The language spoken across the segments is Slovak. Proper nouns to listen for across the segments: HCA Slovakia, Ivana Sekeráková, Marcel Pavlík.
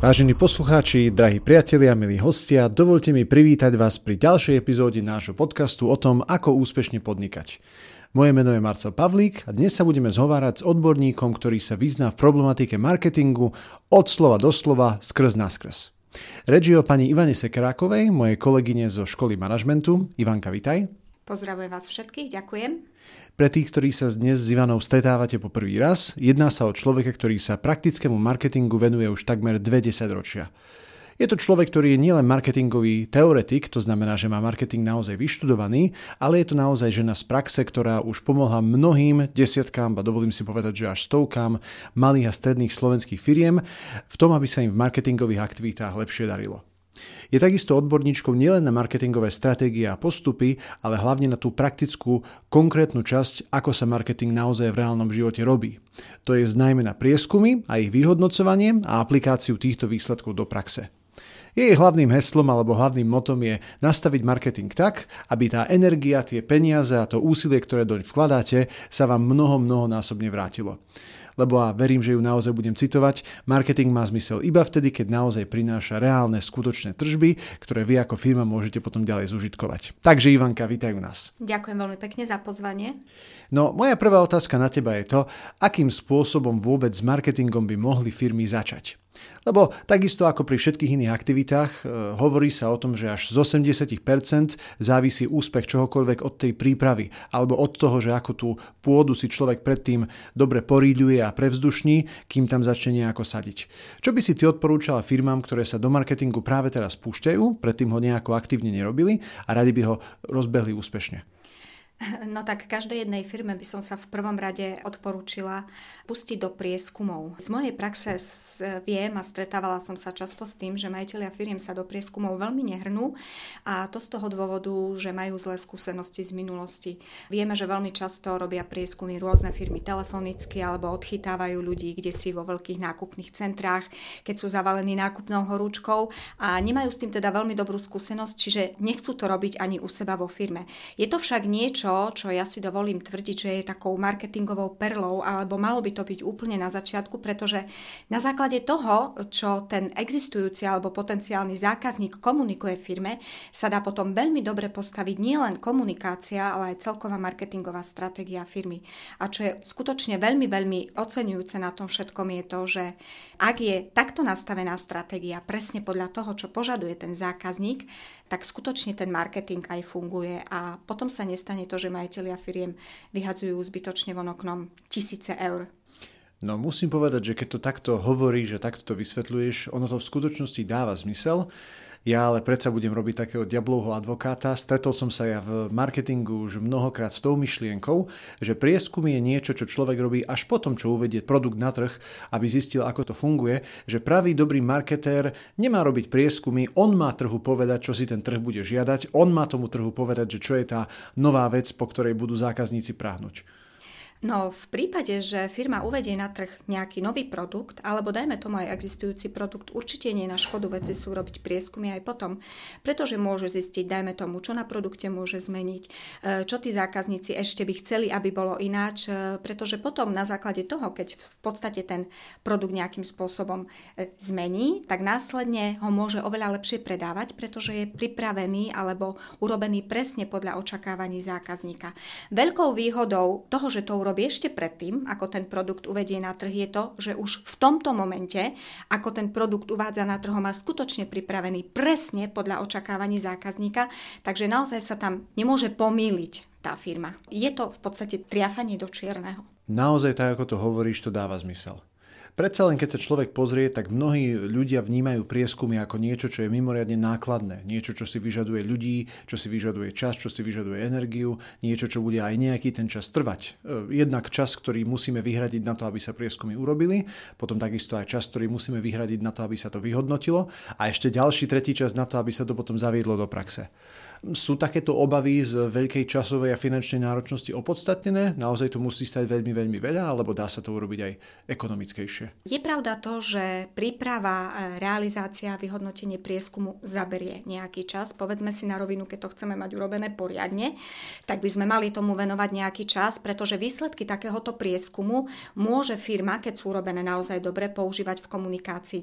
Vážení poslucháči, drahí priatelia, milí hostia, dovoľte mi privítať vás pri ďalšej epizóde nášho podcastu o tom, ako úspešne podnikať. Moje meno je Marcel Pavlík a dnes sa budeme zhovárať s odborníkom, ktorý sa vyzná v problematike marketingu od slova do slova, skrz na skrz. Reč je o pani Ivane Sekerákovej, mojej kolegyne zo školy manažmentu. Ivanka, vitaj. Pozdravujem vás všetkých, ďakujem. Pre tých, ktorí sa dnes s Ivanou stretávate po prvý raz, jedná sa o človeka, ktorý sa praktickému marketingu venuje už takmer 20 ročia. Je to človek, ktorý je nielen marketingový teoretik, to znamená, že má marketing naozaj vyštudovaný, ale je to naozaj žena z praxe, ktorá už pomohla mnohým desiatkám, a dovolím si povedať, že až stovkám malých a stredných slovenských firiem v tom, aby sa im v marketingových aktivitách lepšie darilo. Je takisto odborníčkou nielen na marketingové stratégie a postupy, ale hlavne na tú praktickú, konkrétnu časť, ako sa marketing naozaj v reálnom živote robí. To je najmä na prieskumy a ich vyhodnocovanie a aplikáciu týchto výsledkov do praxe. Jej hlavným heslom alebo hlavným motom je nastaviť marketing tak, aby tá energia, tie peniaze a to úsilie, ktoré doň vkladáte, sa vám mnohonásobne vrátilo. Lebo a verím, že ju naozaj budem citovať, marketing má zmysel iba vtedy, keď naozaj prináša reálne, skutočné tržby, ktoré vy ako firma môžete potom ďalej zužitkovať. Takže Ivanka, vítaj u nás. Ďakujem veľmi pekne za pozvanie. No, moja prvá otázka na teba je to, akým spôsobom vôbec s marketingom by mohli firmy začať. Lebo takisto ako pri všetkých iných aktivitách hovorí sa o tom, že až z 80% závisí úspech čohokoľvek od tej prípravy alebo od toho, že ako tú pôdu si človek predtým dobre porýľuje a prevzdušní, kým tam začne nejako sadiť. Čo by si ty odporúčala firmám, ktoré sa do marketingu práve teraz púšťajú, predtým ho nejako aktívne nerobili a radi by ho rozbehli úspešne? No tak každej jednej firme by som sa v prvom rade odporúčila pustiť do prieskumov. Z mojej praxe viem a stretávala som sa často s tým, že majitelia firiem sa do prieskumov veľmi nehrnú a to z toho dôvodu, že majú zlé skúsenosti z minulosti. Vieme, že veľmi často robia prieskumy rôzne firmy telefonicky alebo odchytávajú ľudí kdesi vo veľkých nákupných centrách, keď sú zavalení nákupnou horúčkou a nemajú s tým teda veľmi dobrú skúsenosť, čiže nechcú to robiť ani u seba vo firme. Je to však niečo, čo ja si dovolím tvrdiť, že je takou marketingovou perlou, alebo malo by to byť úplne na začiatku, pretože na základe toho, čo ten existujúci alebo potenciálny zákazník komunikuje firme, sa dá potom veľmi dobre postaviť nielen komunikácia, ale aj celková marketingová stratégia firmy. A čo je skutočne veľmi, veľmi oceňujúce na tom všetkom je to, že ak je takto nastavená stratégia presne podľa toho, čo požaduje ten zákazník, tak skutočne ten marketing aj funguje a potom sa nestane to, že majitelia firiem vyhadzujú zbytočne von oknom tisíce eur. No musím povedať, že keď to takto hovoríš, že takto to vysvetľuješ, ono to v skutočnosti dáva zmysel. Ja ale predsa budem robiť takého diablovho advokáta. Stretol som sa ja v marketingu už mnohokrát s tou myšlienkou, že prieskum je niečo, čo človek robí až potom, čo uvedie produkt na trh, aby zistil, ako to funguje, že pravý dobrý marketér nemá robiť prieskumy, on má trhu povedať, čo si ten trh bude žiadať, on má tomu trhu povedať, že čo je tá nová vec, po ktorej budú zákazníci práhnuť. No v prípade, že firma uvedie na trh nejaký nový produkt, alebo dajme tomu aj existujúci produkt, určite nie na škodu veci sú robiť prieskumy aj potom, pretože môže zistiť, dajme tomu, čo na produkte môže zmeniť, čo tí zákazníci ešte by chceli, aby bolo ináč, pretože potom na základe toho, keď v podstate ten produkt nejakým spôsobom zmení, tak následne ho môže oveľa lepšie predávať, pretože je pripravený alebo urobený presne podľa očakávaní zákazníka. Veľkou výhodou toho, že to robí ešte predtým, ako ten produkt uvedie na trh, je to, že už v tomto momente, ako ten produkt uvádza na trh, má skutočne pripravený presne podľa očakávaní zákazníka, takže naozaj sa tam nemôže pomýliť tá firma. Je to v podstate triafanie do čierneho. Naozaj tak, ako to hovoríš, to dáva zmysel. Predsa len keď sa človek pozrie, tak mnohí ľudia vnímajú prieskumy ako niečo, čo je mimoriadne nákladné. Niečo, čo si vyžaduje ľudí, čo si vyžaduje čas, čo si vyžaduje energiu, niečo, čo bude aj nejaký ten čas trvať. Jednak čas, ktorý musíme vyhradiť na to, aby sa prieskumy urobili, potom takisto aj čas, ktorý musíme vyhradiť na to, aby sa to vyhodnotilo a ešte ďalší tretí čas na to, aby sa to potom zaviedlo do praxe. Sú takéto obavy z veľkej časovej a finančnej náročnosti opodstatnené? Naozaj to musí stať veľmi, veľmi veľa, alebo dá sa to urobiť aj ekonomickejšie? Je pravda to, že príprava, realizácia, vyhodnotenie prieskumu zaberie nejaký čas. Povedzme si na rovinu, keď to chceme mať urobené poriadne, tak by sme mali tomu venovať nejaký čas, pretože výsledky takéhoto prieskumu môže firma, keď sú urobené naozaj dobre, používať v komunikácii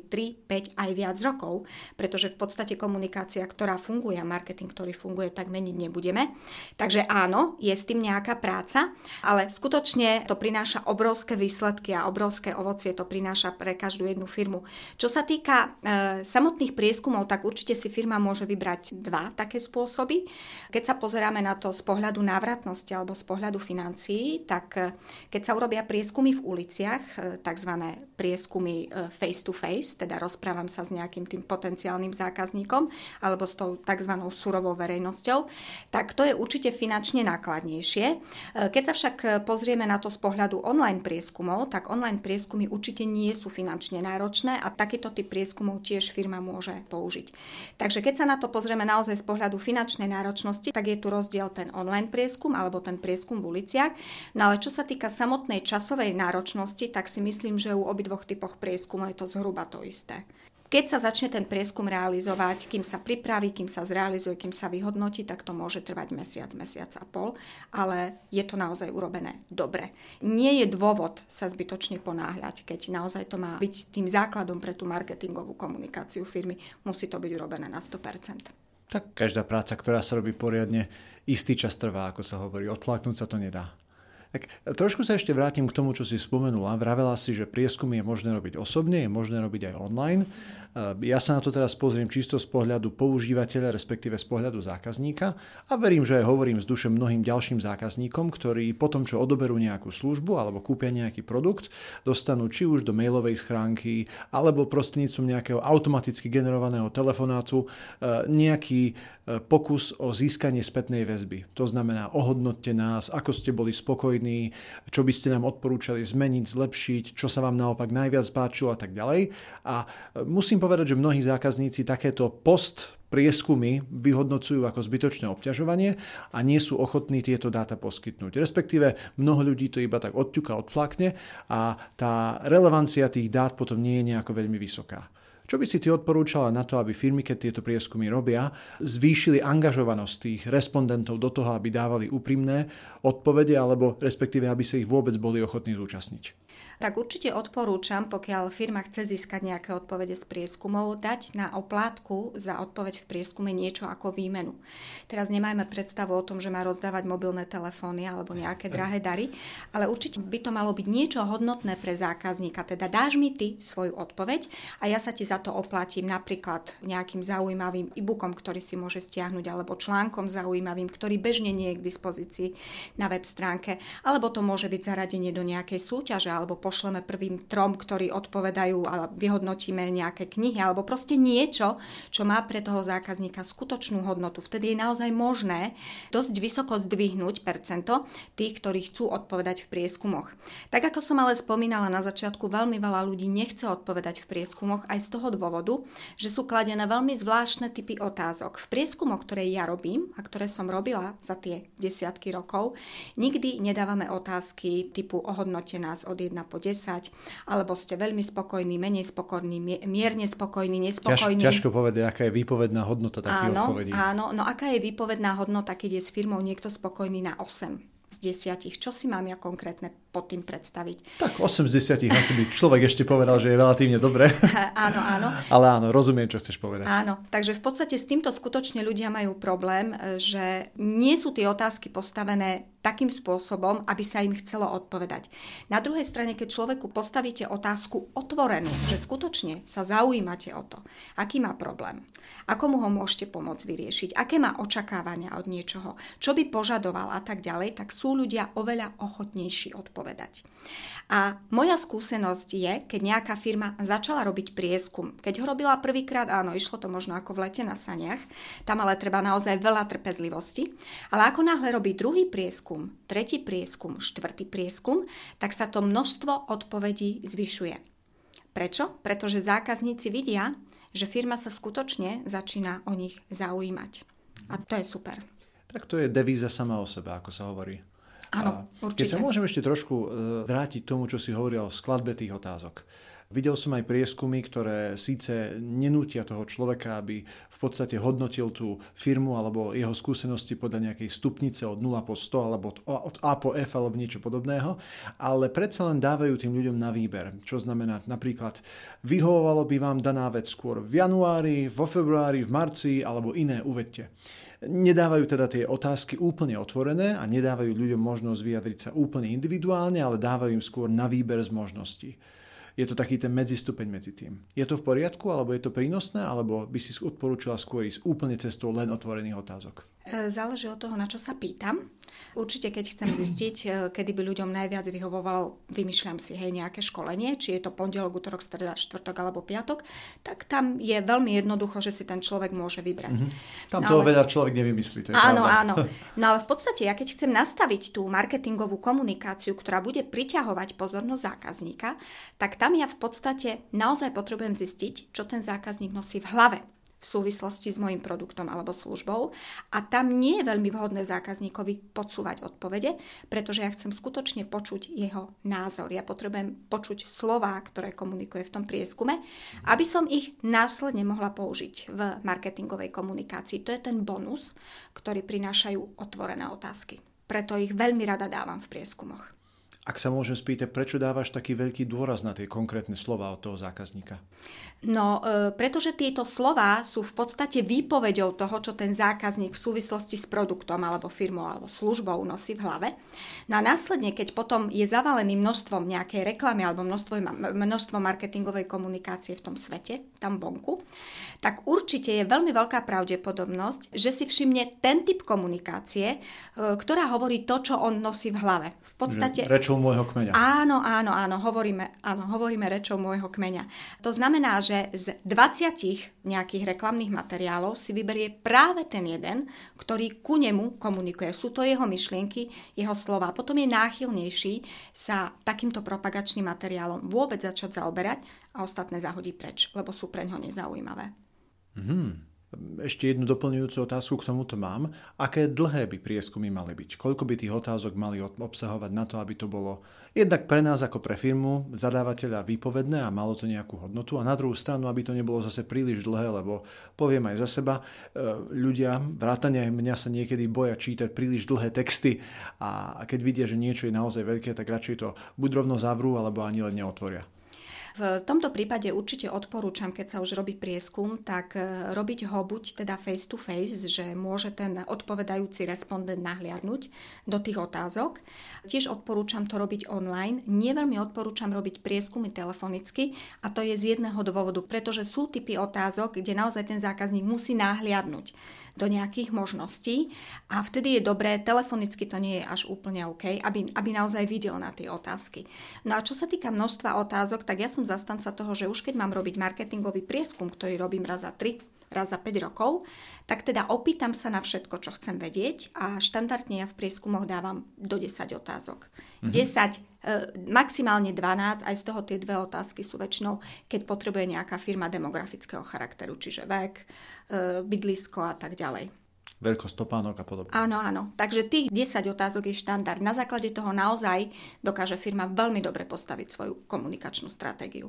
3, 5 aj viac rokov, pretože v podstate komunikácia, ktorá funguje, marketing, ktorý funguje, tak meniť nebudeme. Takže áno, je s tým nejaká práca, ale skutočne to prináša obrovské výsledky a obrovské ovocie to prináša pre každú jednu firmu. Čo sa týka samotných prieskumov, tak určite si firma môže vybrať 2 také spôsoby. Keď sa pozeráme na to z pohľadu návratnosti alebo z pohľadu financií, tak keď sa urobia prieskumy v uliciach, takzvané prieskumy face to face, teda rozprávam sa s nejakým tým potenciálnym zákazníkom alebo s tou takzvanou surovou verejnosťou, tak to je určite finančne nákladnejšie. Keď sa však pozrieme na to z pohľadu online prieskumov, tak online prieskumy určite nie sú finančne náročné a takýto typ prieskumov tiež firma môže použiť. Takže keď sa na to pozrieme naozaj z pohľadu finančnej náročnosti, tak je tu rozdiel ten online prieskum alebo ten prieskum v uliciach. No ale čo sa týka samotnej časovej náročnosti, tak si myslím, že u obidvoch typoch prieskumov je to zhruba to isté. Keď sa začne ten prieskum realizovať, kým sa pripraví, kým sa zrealizuje, kým sa vyhodnotí, tak to môže trvať mesiac a pol, ale je to naozaj urobené dobre. Nie je dôvod sa zbytočne ponáhľať, keď naozaj to má byť tým základom pre tú marketingovú komunikáciu firmy. Musí to byť urobené na 100%. Tak každá práca, ktorá sa robí poriadne, istý čas trvá, ako sa hovorí. Odfláknuť sa to nedá. Tak trošku sa ešte vrátim k tomu, čo si spomenula. Vravela si, že prieskumy je možné robiť osobne, je možné robiť aj online. Ja sa na to teraz pozriem čisto z pohľadu používateľa, respektíve z pohľadu zákazníka a verím, že aj hovorím s dušom mnohým ďalším zákazníkom, ktorí potom, čo odoberú nejakú službu alebo kúpia nejaký produkt, dostanú či už do mailovej schránky alebo prostredníctvom nejakého automaticky generovaného telefonátu nejaký pokus o získanie spätnej väzby. To znamená, ohodnoťte nás, ako ste boli spokojní, čo by ste nám odporúčali zmeniť, zlepšiť, čo sa vám naopak najviac páčilo a tak ďalej. A musím povedať, že mnohí zákazníci takéto prieskumy vyhodnocujú ako zbytočné obťažovanie a nie sú ochotní tieto dáta poskytnúť. Respektíve mnoho ľudí to iba tak odťuka, odflakne a tá relevancia tých dát potom nie je nejako veľmi vysoká. Čo by si ty odporúčala na to, aby firmy, keď tieto prieskumy robia, zvýšili angažovanosť tých respondentov do toho, aby dávali úprimné odpovede, alebo respektíve, aby sa ich vôbec boli ochotní zúčastniť? Tak určite odporúčam, pokiaľ firma chce získať nejaké odpovede z prieskumov, dať na oplátku za odpoveď v prieskume niečo ako výmenu. Teraz nemajme predstavu o tom, že má rozdávať mobilné telefóny alebo nejaké drahé dary, ale určite by to malo byť niečo hodnotné pre zákazníka. Teda dáš mi ty svoju odpoveď a ja sa ti za to oplatím napríklad nejakým zaujímavým e-bookom, ktorý si môže stiahnuť, alebo článkom zaujímavým, ktorý bežne nie je k dispozícii na web stránke, alebo to môže byť zaradenie do nejakej súťaže, alebo pošleme prvým 3, ktorí odpovedajú, ale vyhodnotíme nejaké knihy alebo proste niečo, čo má pre toho zákazníka skutočnú hodnotu. Vtedy je naozaj možné dosť vysoko zdvihnúť percento tých, ktorí chcú odpovedať v prieskumoch. Tak ako som ale spomínala na začiatku, veľmi veľa ľudí nechce odpovedať v prieskumoch aj z toho dôvodu, že sú kladené veľmi zvláštne typy otázok. V prieskumoch, ktoré ja robím a ktoré som robila za tie desiatky rokov, nikdy nedávame otázky typu ohodnote nás od 1 po 10, alebo ste veľmi spokojní, menej spokojní, mierne spokojní, nespokojní. Ťažko povedať, aká je výpovedná hodnota takých odpovedí. Áno, no aká je výpovedná hodnota, keď je s firmou niekto spokojný na 8 z 10? Čo si mám ja konkrétne pod tým predstaviť? Tak 8 z 10 asi by človek ešte povedal, že je relatívne dobre. Áno, áno. Ale áno, rozumiem, čo chceš povedať. Áno, takže v podstate s týmto skutočne ľudia majú problém, že nie sú tie otázky postavené takým spôsobom, aby sa im chcelo odpovedať. Na druhej strane, keď človeku postavíte otázku otvorenú, že skutočne sa zaujímate o to, aký má problém, ako mu ho môžete pomôcť vyriešiť, aké má očakávania od niečoho, čo by požadoval a tak ďalej, tak sú ľudia oveľa ochotnejší odpovedať. povedať. A moja skúsenosť je, keď nejaká firma začala robiť prieskum. Keď ho robila prvýkrát, áno, išlo to možno ako v lete na saniach, tam ale treba naozaj veľa trpezlivosti. Ale ako náhle robí druhý prieskum, tretí prieskum, štvrtý prieskum, tak sa to množstvo odpovedí zvyšuje. Prečo? Pretože zákazníci vidia, že firma sa skutočne začína o nich zaujímať. A to je super. Tak to je devíza sama o sebe, ako sa hovorí. Áno, určite. Keď sa môžem ešte trošku vrátiť tomu, čo si hovoril o skladbe tých otázok. Videl som aj prieskumy, ktoré síce nenútia toho človeka, aby v podstate hodnotil tú firmu alebo jeho skúsenosti podľa nejakej stupnice od 0 po 100 alebo od A po F alebo niečo podobného, ale predsa len dávajú tým ľuďom na výber. Čo znamená napríklad, vyhovovalo by vám daná vec skôr v januári, vo februári, v marci alebo iné, uvedte. Nedávajú teda tie otázky úplne otvorené a nedávajú ľuďom možnosť vyjadriť sa úplne individuálne, ale dávajú im skôr na výber z možností. Je to taký ten medzistupeň medzi tým. Je to v poriadku, alebo je to prínosné, alebo by si odporúčila skôr ísť úplne cestou len otvorených otázok? Záleží od toho, na čo sa pýtam. Určite, keď chcem zistiť, kedy by ľuďom najviac vyhovovalo, vymýšľam si nejaké školenie, či je to pondelok, utorok, streda, štvrtok alebo piatok, tak tam je veľmi jednoducho, že si ten človek môže vybrať. Mm-hmm. Tam toho veľa človek nevymyslí. To je áno, pravda. Áno. No ale v podstate, ja keď chcem nastaviť tú marketingovú komunikáciu, ktorá bude priťahovať pozornosť zákazníka, tak tam ja v podstate naozaj potrebujem zistiť, čo ten zákazník nosí v hlave v súvislosti s mojím produktom alebo službou, a tam nie je veľmi vhodné zákazníkovi podsúvať odpovede, pretože ja chcem skutočne počuť jeho názor. Ja potrebujem počuť slová, ktoré komunikuje v tom prieskume, aby som ich následne mohla použiť v marketingovej komunikácii. To je ten bonus, ktorý prinášajú otvorené otázky. Preto ich veľmi rada dávam v prieskumoch. Ak sa môžem spýtať, prečo dávaš taký veľký dôraz na tie konkrétne slová od toho zákazníka? No, pretože tieto slová sú v podstate výpovedou toho, čo ten zákazník v súvislosti s produktom alebo firmou alebo službou nosí v hlave. No a následne, keď potom je zavalený množstvom nejakej reklamy alebo množstvo marketingovej komunikácie v tom svete, tam vonku, tak určite je veľmi veľká pravdepodobnosť, že si všimne ten typ komunikácie, ktorá hovorí to, čo on nosí v hlave. V podstate môjho kmeňa. Áno, hovoríme rečou môjho kmeňa. To znamená, že z 20 nejakých reklamných materiálov si vyberie práve ten jeden, ktorý ku nemu komunikuje. Sú to jeho myšlienky, jeho slova. Potom je náchylnejší sa takýmto propagačným materiálom vôbec začať zaoberať a ostatné zahodí preč, lebo sú preňho nezaujímavé. Ešte jednu doplňujúcu otázku k tomuto mám. Aké dlhé by prieskumy mali byť? Koľko by tých otázok mali obsahovať na to, aby to bolo jednak pre nás ako pre firmu, zadávateľa, výpovedné a malo to nejakú hodnotu? A na druhú stranu, aby to nebolo zase príliš dlhé, lebo poviem aj za seba, ľudia, vrátane aj mňa, sa niekedy boja čítať príliš dlhé texty a keď vidia, že niečo je naozaj veľké, tak radšej to buď rovno zavrú, alebo ani len neotvoria. V tomto prípade určite odporúčam, keď sa už robí prieskum, tak robiť ho buď teda face to face, že môže ten odpovedajúci respondent nahliadnúť do tých otázok. Tiež odporúčam to robiť online. Neveľmi odporúčam robiť prieskumy telefonicky, a to je z jedného dôvodu, pretože sú typy otázok, kde naozaj ten zákazník musí nahliadnúť do nejakých možností a vtedy je dobré, telefonicky to nie je až úplne OK, aby naozaj videl na tie otázky. No a čo sa týka množstva otázok, tak ja som zastanca toho, že už keď mám robiť marketingový prieskum, ktorý robím raz za 3, raz za 5 rokov, tak teda opýtam sa na všetko, čo chcem vedieť, a štandardne ja v prieskumoch dávam do 10 otázok. 10, maximálne 12, aj z toho tie dve otázky sú väčšinou, keď potrebuje nejaká firma demografického charakteru, čiže vek, bydlisko a tak ďalej. Veľkosť topánok a podobne. Áno. Takže tých 10 otázok je štandard. Na základe toho naozaj dokáže firma veľmi dobre postaviť svoju komunikačnú stratégiu.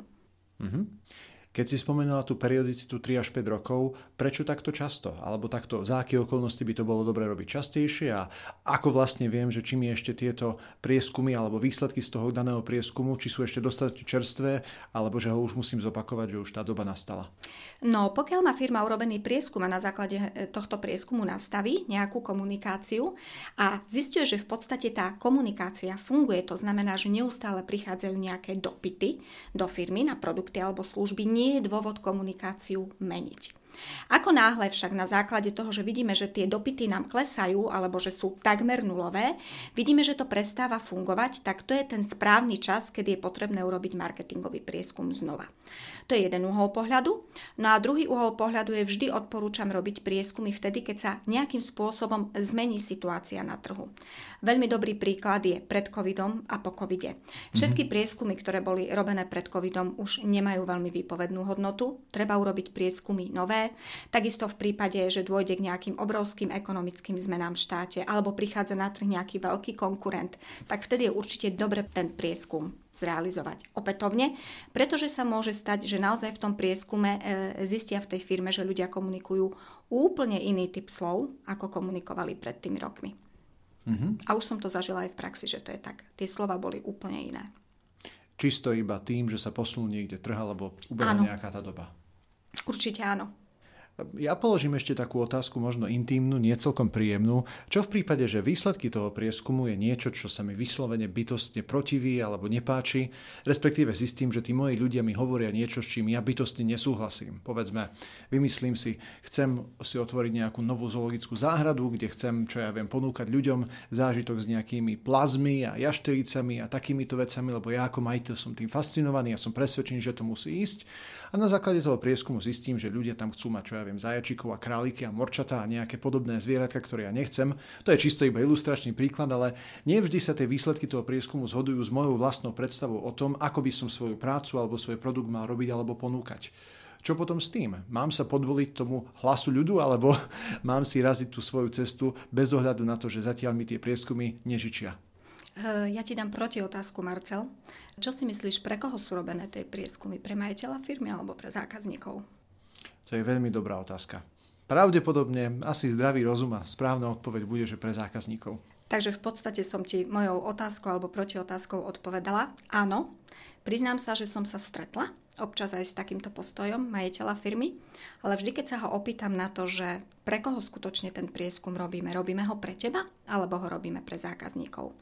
Keď si spomenula tú periodicitu 3 až 5 rokov, prečo takto často? Alebo takto, za aké okolnosti by to bolo dobre robiť častejšie? A ako vlastne viem, že či mi ešte tieto prieskumy alebo výsledky z toho daného prieskumu, či sú ešte dostatočne čerstvé, alebo že ho už musím zopakovať, že už tá doba nastala? No, pokiaľ má firma urobený prieskum a na základe tohto prieskumu nastaví nejakú komunikáciu a zisťuje, že v podstate tá komunikácia funguje, to znamená, že neustále prichádzajú nejaké dopyty do firmy na produkty alebo služby, nie je dôvod komunikáciu meniť. Ako náhle však na základe toho, že vidíme, že tie dopyty nám klesajú alebo že sú takmer nulové, vidíme, že to prestáva fungovať, tak to je ten správny čas, kedy je potrebné urobiť marketingový prieskum znova. To je jeden uhol pohľadu. No a druhý uhol pohľadu je, vždy odporúčam robiť prieskumy vtedy, keď sa nejakým spôsobom zmení situácia na trhu. Veľmi dobrý príklad je pred covidom a po covide. Všetky prieskumy, ktoré boli robené pred covidom, už nemajú veľmi výpovednú hodnotu. Treba urobiť prieskumy nové. Takisto v prípade, že dôjde k nejakým obrovským ekonomickým zmenám v štáte alebo prichádza na trh nejaký veľký konkurent, tak vtedy je určite dobre ten prieskum zrealizovať opätovne, pretože sa môže stať, že naozaj v tom prieskume zistia v tej firme, že ľudia komunikujú úplne iný typ slov, ako komunikovali pred tými rokmi. A už som to zažila aj v praxi, že to je tak. Tie slova boli úplne iné. Čisto iba tým, že sa posunul niekde trh, alebo uberá nejaká tá doba. Určite áno. Ja položím ešte takú otázku, možno intímnu, nie celkom príjemnú. Čo v prípade, že výsledky toho prieskumu je niečo, čo sa mi vyslovene bytostne protiví alebo nepáči, respektíve zistím, že tí moji ľudia mi hovoria niečo, s čím ja bytostne nesúhlasím. Povedzme, vymyslím si, chcem si otvoriť nejakú novú zoologickú záhradu, kde chcem, čo ja viem, ponúkať ľuďom zážitok s nejakými plazmi a jaštericami a takýmito vecami, lebo ja ako majiteľ som tým fascinovaný a som presvedčený, že to musí ísť. A na základe toho prieskumu zistím, že ľudia tam chcú mať, čo ja viem, zajačikov a králiky a morčatá a nejaké podobné zvieratka, ktoré ja nechcem. To je čisto iba ilustračný príklad, ale nevždy sa tie výsledky toho prieskumu zhodujú s mojou vlastnou predstavou o tom, ako by som svoju prácu alebo svoj produkt mal robiť alebo ponúkať. Čo potom s tým? Mám sa podvoliť tomu hlasu ľudu, alebo mám si raziť tú svoju cestu bez ohľadu na to, že zatiaľ mi tie prieskumy nežičia? Ja ti dám protiotázku, Marcel. Čo si myslíš, pre koho sú robené tie prieskumy? Pre majiteľa firmy alebo pre zákazníkov? To je veľmi dobrá otázka. Pravdepodobne asi zdravý rozum a správna odpoveď bude, že pre zákazníkov. Takže v podstate som ti mojou otázkou alebo protiotázkou odpovedala. Áno, priznám sa, že som sa stretla občas aj s takýmto postojom majiteľa firmy, ale vždy, keď sa ho opýtam na to, že pre koho skutočne ten prieskum robíme ho pre teba alebo ho robíme pre zákazníkov,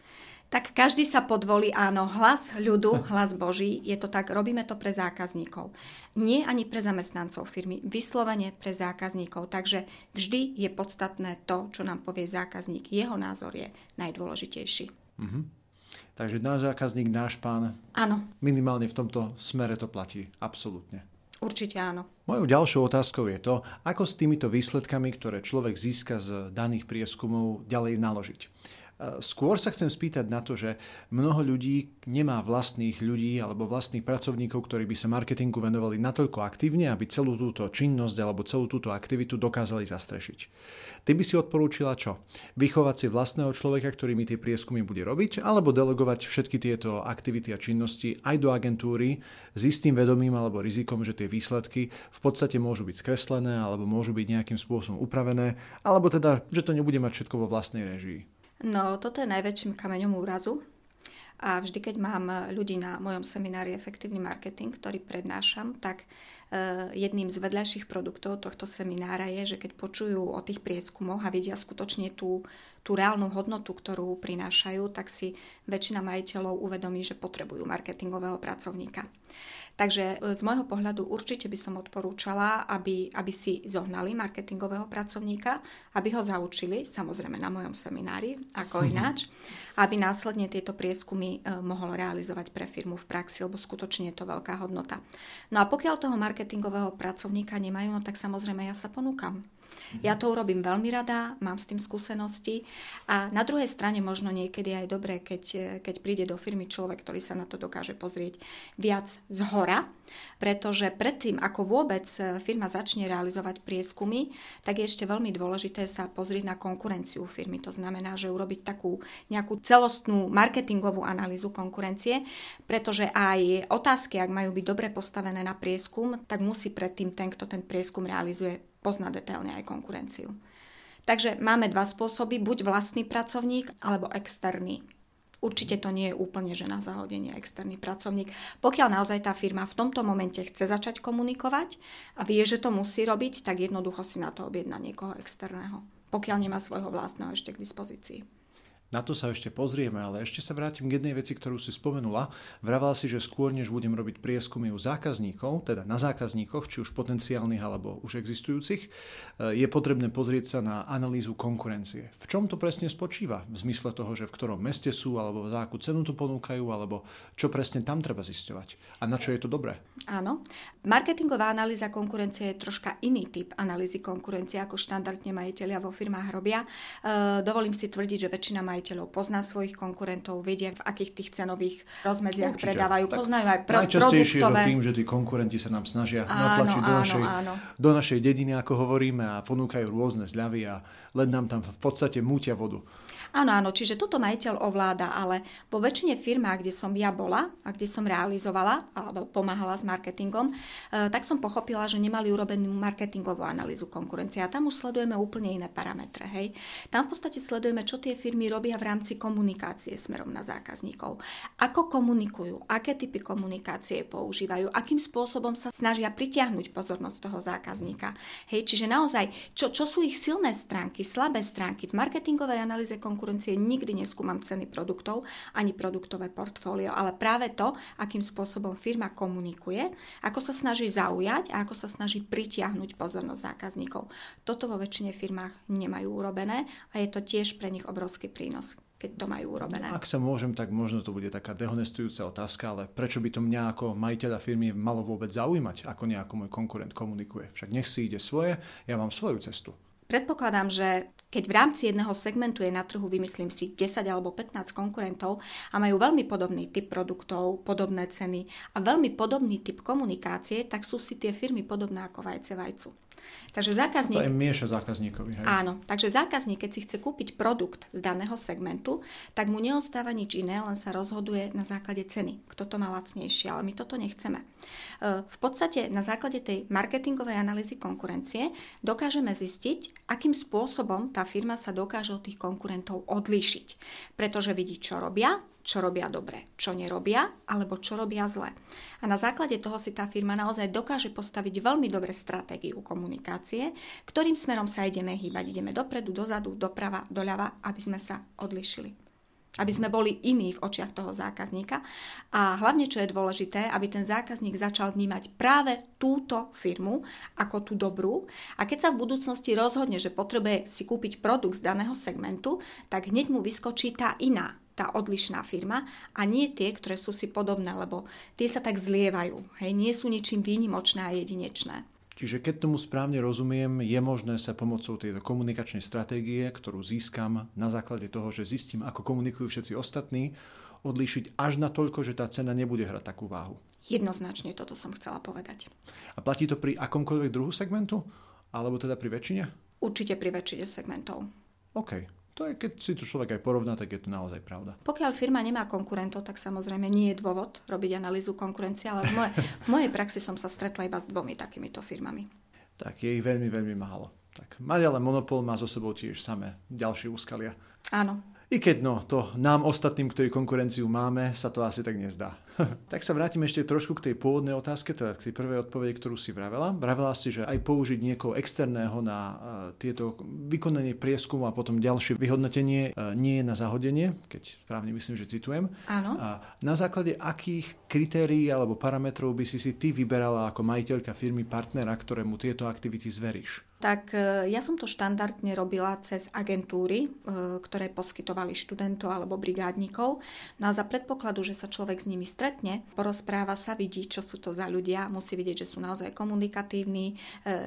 tak každý sa podvolí, áno, hlas ľudu, hlas Boží, je to tak, robíme to pre zákazníkov. Nie ani pre zamestnancov firmy, vyslovene pre zákazníkov, takže vždy je podstatné to, čo nám povie zákazník, jeho názor je najdôležitejší. Takže náš zákazník, náš pán. Áno. Minimálne v tomto smere to platí. Absolútne. Určite áno. Mojou ďalšou otázkou je to, ako s týmito výsledkami, ktoré človek získa z daných prieskumov, ďalej naložiť. Skôr sa chcem spýtať na to, že mnoho ľudí nemá vlastných ľudí alebo vlastných pracovníkov, ktorí by sa marketingu venovali natoľko aktívne, aby celú túto činnosť alebo celú túto aktivitu dokázali zastrešiť. Ty by si odporúčila čo? Vychovať si vlastného človeka, ktorý mi tie prieskumy bude robiť, alebo delegovať všetky tieto aktivity a činnosti aj do agentúry s istým vedomím alebo rizikom, že tie výsledky v podstate môžu byť skreslené alebo môžu byť nejakým spôsobom upravené, alebo teda, že to nebude mať všetko vo vlastnej réžii. No, toto je najväčším kameňom úrazu a vždy, keď mám ľudí na mojom seminári Efektívny marketing, ktorý prednášam, tak jedným z vedľajších produktov tohto seminára je, že keď počujú o tých prieskumoch a vidia skutočne tú reálnu hodnotu, ktorú prinášajú, tak si väčšina majiteľov uvedomí, že potrebujú marketingového pracovníka. Takže z môjho pohľadu určite by som odporúčala, aby si zohnali marketingového pracovníka, aby ho zaučili, samozrejme na mojom seminári, ako ináč, aby následne tieto prieskumy mohol realizovať pre firmu v praxi, lebo skutočne je to veľká hodnota. No a pokiaľ toho marketingového pracovníka nemajú, no tak samozrejme ja sa ponúkam. Ja to urobím veľmi rada, mám s tým skúsenosti a na druhej strane možno niekedy aj dobre, keď príde do firmy človek, ktorý sa na to dokáže pozrieť viac zhora, pretože predtým, ako vôbec firma začne realizovať prieskumy, tak je ešte veľmi dôležité sa pozrieť na konkurenciu firmy. To znamená, že urobiť takú nejakú celostnú marketingovú analýzu konkurencie, pretože aj otázky, ak majú byť dobre postavené na prieskum, tak musí predtým ten, kto ten prieskum realizuje, pozná detailne aj konkurenciu. Takže máme dva spôsoby, buď vlastný pracovník, alebo externý. Určite to nie je úplne, že na zahodenie externý pracovník. Pokiaľ naozaj tá firma v tomto momente chce začať komunikovať a vie, že to musí robiť, tak jednoducho si na to objedná niekoho externého, pokiaľ nemá svojho vlastného ešte k dispozícii. Na to sa ešte pozrieme, ale ešte sa vrátim k jednej veci, ktorú si spomenula. Vravala si, že skôr, než budem robiť prieskumy u zákazníkov, teda na zákazníkoch, či už potenciálnych alebo už existujúcich, je potrebné pozrieť sa na analýzu konkurencie. V čom to presne spočíva? V zmysle toho, že v ktorom meste sú, alebo za akú cenu to ponúkajú, alebo čo presne tam treba zisťovať a na čo je to dobré? Áno. Marketingová analýza konkurencie je troška iný typ analýzy konkurencie, ako štandardne majitelia vo firmách robia. Dovolím si tvrdiť, že väčšina majiteľov pozná svojich konkurentov, vedia, v akých tých cenových rozmedziach predávajú, poznajú aj produktové. Najčastejšie je tým, že tí konkurenti sa nám snažia natlačiť do našej dediny, ako hovoríme, a ponúkajú rôzne zľavy a len nám tam v podstate mútia vodu. Áno, čiže toto majiteľ ovláda, ale vo väčšine firmách, kde som ja bola a kde som realizovala alebo pomáhala s marketingom, tak som pochopila, že nemali urobenú marketingovú analýzu konkurencie a tam už sledujeme úplne iné parametre. Hej. Tam v podstate sledujeme, čo tie firmy robia v rámci komunikácie smerom na zákazníkov. Ako komunikujú, aké typy komunikácie používajú, akým spôsobom sa snažia pritiahnuť pozornosť toho zákazníka. Hej, čiže naozaj, čo sú ich silné stránky, slabé stránky. V marketingovej analýze konkurencie nikdy neskúmam ceny produktov ani produktové portfólio, ale práve to, akým spôsobom firma komunikuje, ako sa snaží zaujať a ako sa snaží pritiahnuť pozornosť zákazníkov. Toto vo väčšine firmách nemajú urobené a je to tiež pre nich obrovský prínos, keď to majú urobené. Ak sa môžem, tak možno to bude taká dehonestujúca otázka, ale prečo by to mňa ako majiteľa firmy malo vôbec zaujímať, ako nejako môj konkurent komunikuje? Však nech si ide svoje, ja mám svoju cestu. Predpokladám, že keď v rámci jedného segmentu je na trhu, vymyslím si, 10 alebo 15 konkurentov a majú veľmi podobný typ produktov, podobné ceny a veľmi podobný typ komunikácie, tak sú si tie firmy podobné ako vajce vajcu. Takže zákazník, to je mieša zákazníkovi. Hej. Áno, takže zákazník, keď si chce kúpiť produkt z daného segmentu, tak mu neostáva nič iné, len sa rozhoduje na základe ceny. Kto to má lacnejšie, ale my toto nechceme. V podstate na základe tej marketingovej analýzy konkurencie dokážeme zistiť, akým spôsobom tá firma sa dokáže od tých konkurentov odlíšiť. Pretože vidí, čo robia dobre, čo nerobia, alebo čo robia zle. A na základe toho si tá firma naozaj dokáže postaviť veľmi dobré stratégiu komunikácie, ktorým smerom sa ideme hýbať. Ideme dopredu, dozadu, doprava, doľava, aby sme sa odlišili. Aby sme boli iní v očiach toho zákazníka a hlavne, čo je dôležité, aby ten zákazník začal vnímať práve túto firmu ako tú dobrú a keď sa v budúcnosti rozhodne, že potrebuje si kúpiť produkt z daného segmentu, tak hneď mu vyskočí tá iná, tá odlišná firma a nie tie, ktoré sú si podobné, lebo tie sa tak zlievajú, hej, nie sú ničím výnimočné a jedinečné. Čiže keď tomu správne rozumiem, je možné sa pomocou tejto komunikačnej stratégie, ktorú získam na základe toho, že zistím, ako komunikujú všetci ostatní, odlíšiť až natoľko, že tá cena nebude hrať takú váhu. Jednoznačne toto som chcela povedať. A platí to pri akomkoľvek druhu segmentu? Alebo teda pri väčšine? Určite pri väčšine segmentov. OK. To je, keď si to človek aj porovná, tak je to naozaj pravda. Pokiaľ firma nemá konkurentov, tak samozrejme nie je dôvod robiť analýzu konkurencie, ale v mojej praxi som sa stretla iba s 2 takýmito firmami. Tak je ich veľmi, veľmi málo. Tak mať ale monopol má so sebou tiež samé ďalšie úskalia. Áno. I keď to nám ostatným, ktorí konkurenciu máme, sa to asi tak nezdá. Tak sa vrátim ešte trošku k tej pôvodnej otázke, teda k tej prvej odpovedi, ktorú si vravela. Vravela si, že aj použiť niekoho externého na tieto vykonanie prieskumu a potom ďalšie vyhodnotenie nie je na zahodenie, keď správne myslím, že citujem. Áno. A na základe akých kritérií alebo parametrov by si ty vyberala ako majiteľka firmy partnera, ktorému tieto aktivity zveríš? Tak ja som to štandardne robila cez agentúry, ktoré poskytovali študentov alebo brigádnikov. No a za predpokladu, že sa človek s nimi porozpráva sa, vidí, čo sú to za ľudia, musí vidieť, že sú naozaj komunikatívni,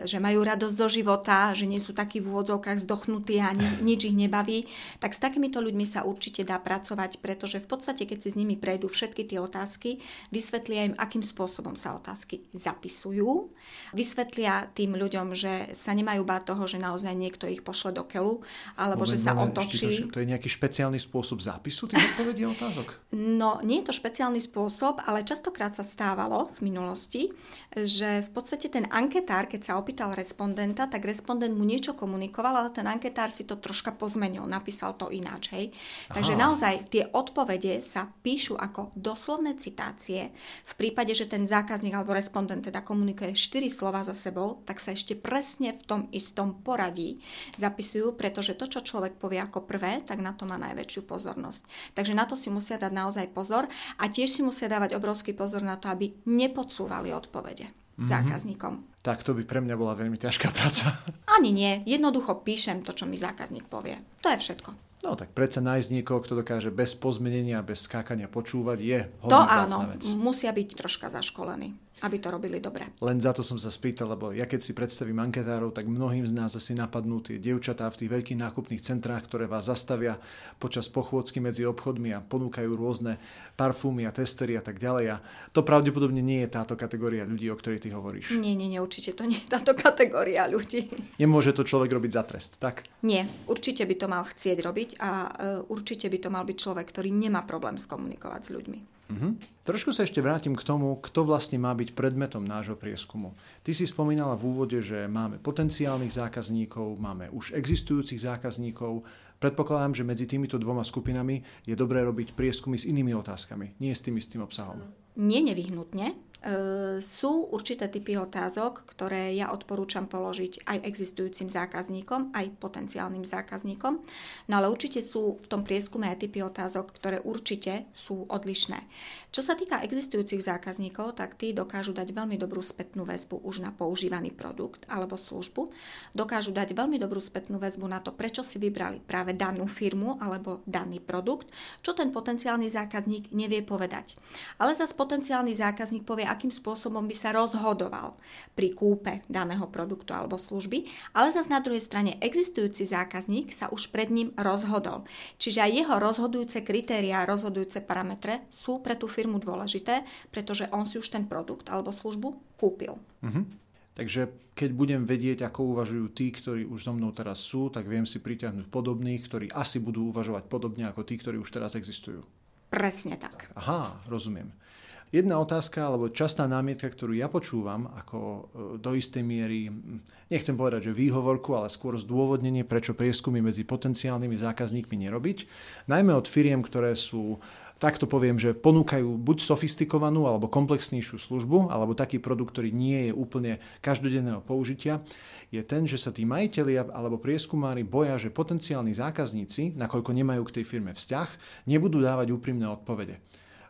že majú radosť zo života, že nie sú takí v úvodzovkách zdochnutí a nič ich nebaví. Tak s takýmito ľuďmi sa určite dá pracovať, pretože v podstate, keď si s nimi prejdú všetky tie otázky, vysvetlia im, akým spôsobom sa otázky zapisujú, vysvetlia tým ľuďom, že sa nemajú báť toho, že naozaj niekto ich pošle do keľu, alebo že sa otočí. To je nejaký špeciálny spôsob zápisu tých odpovedí a otázok? No, nie je to špeciálny spôsob, spôsob, ale častokrát sa stávalo v minulosti, že v podstate ten anketár, keď sa opýtal respondenta, tak respondent mu niečo komunikoval, ale ten anketár si to troška pozmenil, napísal to ináč. Hej? Takže naozaj tie odpovede sa píšu ako doslovné citácie. V prípade, že ten zákazník alebo respondent teda komunikuje 4 slova za sebou, tak sa ešte presne v tom istom poradí zapisujú, pretože to, čo človek povie ako prvé, tak na to má najväčšiu pozornosť. Takže na to si musia dať naozaj pozor a tiež si musia dávať obrovský pozor na to, aby nepodsúvali odpovede zákazníkom. Tak to by pre mňa bola veľmi ťažká práca. Ani nie. Jednoducho píšem to, čo mi zákazník povie. To je všetko. No tak predsa nájsť niekoho, kto dokáže bez pozmenenia, bez skákania počúvať, je hodný zácna vec. To áno, musia byť troška zaškolení, aby to robili dobre. Len za to som sa spýtal, lebo ja keď si predstavím anketárov, tak mnohým z nás asi napadnú tie dievčatá v tých veľkých nákupných centrách, ktoré vás zastavia počas pochôdzky medzi obchodmi a ponúkajú rôzne parfúmy a testery a tak ďalej. A to pravdepodobne nie je táto kategória ľudí, o ktorej ty hovoríš. Nie, určite to nie je táto kategória ľudí. Nemôže to človek robiť za trest, tak? Nie, určite by to mal chcieť robiť. A určite by to mal byť človek, ktorý nemá problém skomunikovať s ľuďmi. Trošku sa ešte vrátim k tomu, kto vlastne má byť predmetom nášho prieskumu. Ty si spomínala v úvode, že máme potenciálnych zákazníkov, máme už existujúcich zákazníkov. Predpokladám, že medzi týmito dvoma skupinami je dobré robiť prieskumy s inými otázkami, nie s tým istým obsahom. Nie nevyhnutne. Sú určité typy otázok, ktoré ja odporúčam položiť aj existujúcim zákazníkom, aj potenciálnym zákazníkom. No ale určite sú v tom prieskume aj typy otázok, ktoré určite sú odlišné. Čo sa týka existujúcich zákazníkov, tak tí dokážu dať veľmi dobrú spätnú väzbu už na používaný produkt alebo službu. Dokážu dať veľmi dobrú spätnú väzbu na to, prečo si vybrali práve danú firmu alebo daný produkt, čo ten potenciálny zákazník nevie povedať. Ale zas potenciálny zákazník povie, akým spôsobom by sa rozhodoval pri kúpe daného produktu alebo služby, ale zase na druhej strane existujúci zákazník sa už pred ním rozhodol. Čiže aj jeho rozhodujúce kritériá, rozhodujúce parametre sú pre tú firmu dôležité, pretože on si už ten produkt alebo službu kúpil. Takže keď budem vedieť, ako uvažujú tí, ktorí už so mnou teraz sú, tak viem si pritiahnuť podobných, ktorí asi budú uvažovať podobne ako tí, ktorí už teraz existujú. Presne tak. Aha, rozumiem. Jedna otázka, alebo častá námietka, ktorú ja počúvam, ako do istej miery, nechcem povedať, že výhovorku, ale skôr zdôvodnenie, prečo prieskumy medzi potenciálnymi zákazníkmi nerobiť, najmä od firiem, ktoré sú, takto poviem, že ponúkajú buď sofistikovanú, alebo komplexnejšiu službu, alebo taký produkt, ktorý nie je úplne každodenného použitia, je ten, že sa tí majitelia alebo prieskumári boja, že potenciálni zákazníci, nakoľko nemajú k tej firme vzťah, nebudú dávať úprimné odpovede.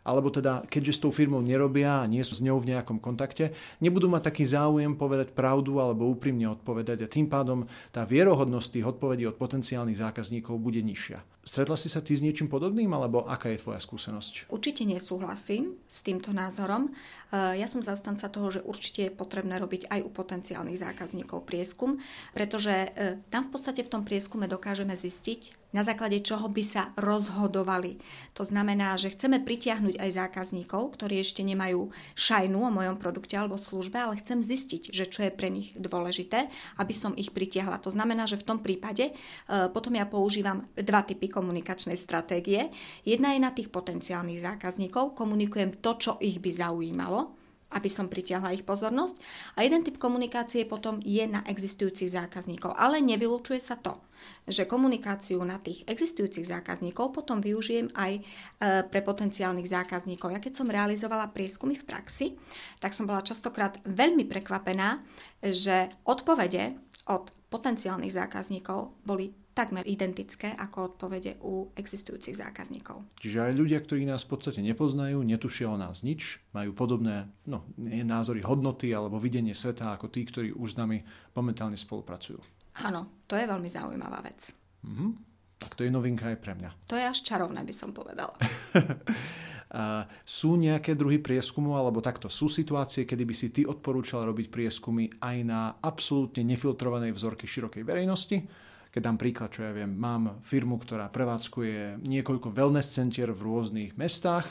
Alebo teda, keďže s tou firmou nerobia a nie sú s ňou v nejakom kontakte, nebudú mať taký záujem povedať pravdu alebo úprimne odpovedať a tým pádom tá vierohodnosť tých odpovedí od potenciálnych zákazníkov bude nižšia. Stretla si sa ty s niečím podobným, alebo aká je tvoja skúsenosť? Určite nesúhlasím s týmto názorom. Ja som zastanca toho, že určite je potrebné robiť aj u potenciálnych zákazníkov prieskum, pretože tam v podstate v tom prieskume dokážeme zistiť, na základe čoho by sa rozhodovali. To znamená, že chceme pritiahnuť aj zákazníkov, ktorí ešte nemajú šajnu o mojom produkte alebo službe, ale chcem zistiť, že čo je pre nich dôležité, aby som ich pritiahla. To znamená, že v tom prípade potom ja používam dva typy komunikačnej stratégie. Jedna je na tých potenciálnych zákazníkov, komunikujem to, čo ich by zaujímalo, aby som pritiahla ich pozornosť. A jeden typ komunikácie potom je na existujúcich zákazníkov, ale nevylučuje sa to, že komunikáciu na tých existujúcich zákazníkov potom využijem aj pre potenciálnych zákazníkov. Ja keď som realizovala prieskumy v praxi, tak som bola častokrát veľmi prekvapená, že odpovede od potenciálnych zákazníkov boli takmer identické ako odpovede u existujúcich zákazníkov. Čiže aj ľudia, ktorí nás v podstate nepoznajú, netušia o nás nič, majú podobné názory, hodnoty alebo videnie sveta ako tí, ktorí už s nami momentálne spolupracujú. Áno, to je veľmi zaujímavá vec. Tak to je novinka aj pre mňa. To je až čarovné, by som povedala. Sú nejaké druhy prieskumu, alebo takto sú situácie, kedy by si ty odporúčala robiť prieskumy aj na absolútne nefiltrovanej vzorky širokej verejnosti? Keď dám príklad, čo ja viem, mám firmu, ktorá prevádzkuje niekoľko wellness centier v rôznych mestách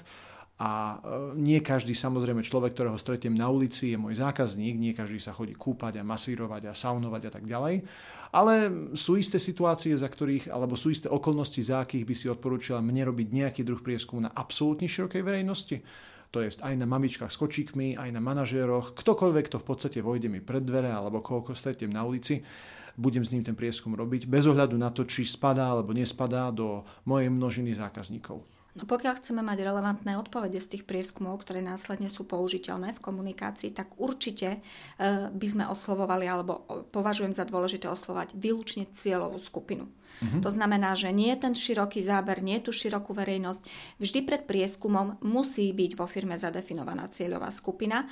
a nie každý, samozrejme, človek, ktorého stretiem na ulici, je môj zákazník, nie každý sa chodí kúpať a masírovať a saunovať a tak ďalej, ale sú isté situácie, za ktorých, alebo sú isté okolnosti, za akých by si odporúčila mne robiť nejaký druh prieskumu na absolútne širokej verejnosti. to jest aj na mamičkách s kočíkmi, aj na manažéroch, ktokoľvek to v podstate vojde mi pred dvere alebo koho stretnem na ulici, budem s ním ten prieskum robiť bez ohľadu na to, či spadá alebo nespadá do mojej množiny zákazníkov. No pokiaľ chceme mať relevantné odpovede z tých prieskumov, ktoré následne sú použiteľné v komunikácii, tak určite by sme oslovovali, alebo považujem za dôležité oslovať výlučne cieľovú skupinu. Mm-hmm. To znamená, že nie je ten široký záber, nie je tu širokú verejnosť. Vždy pred prieskumom musí byť vo firme zadefinovaná cieľová skupina.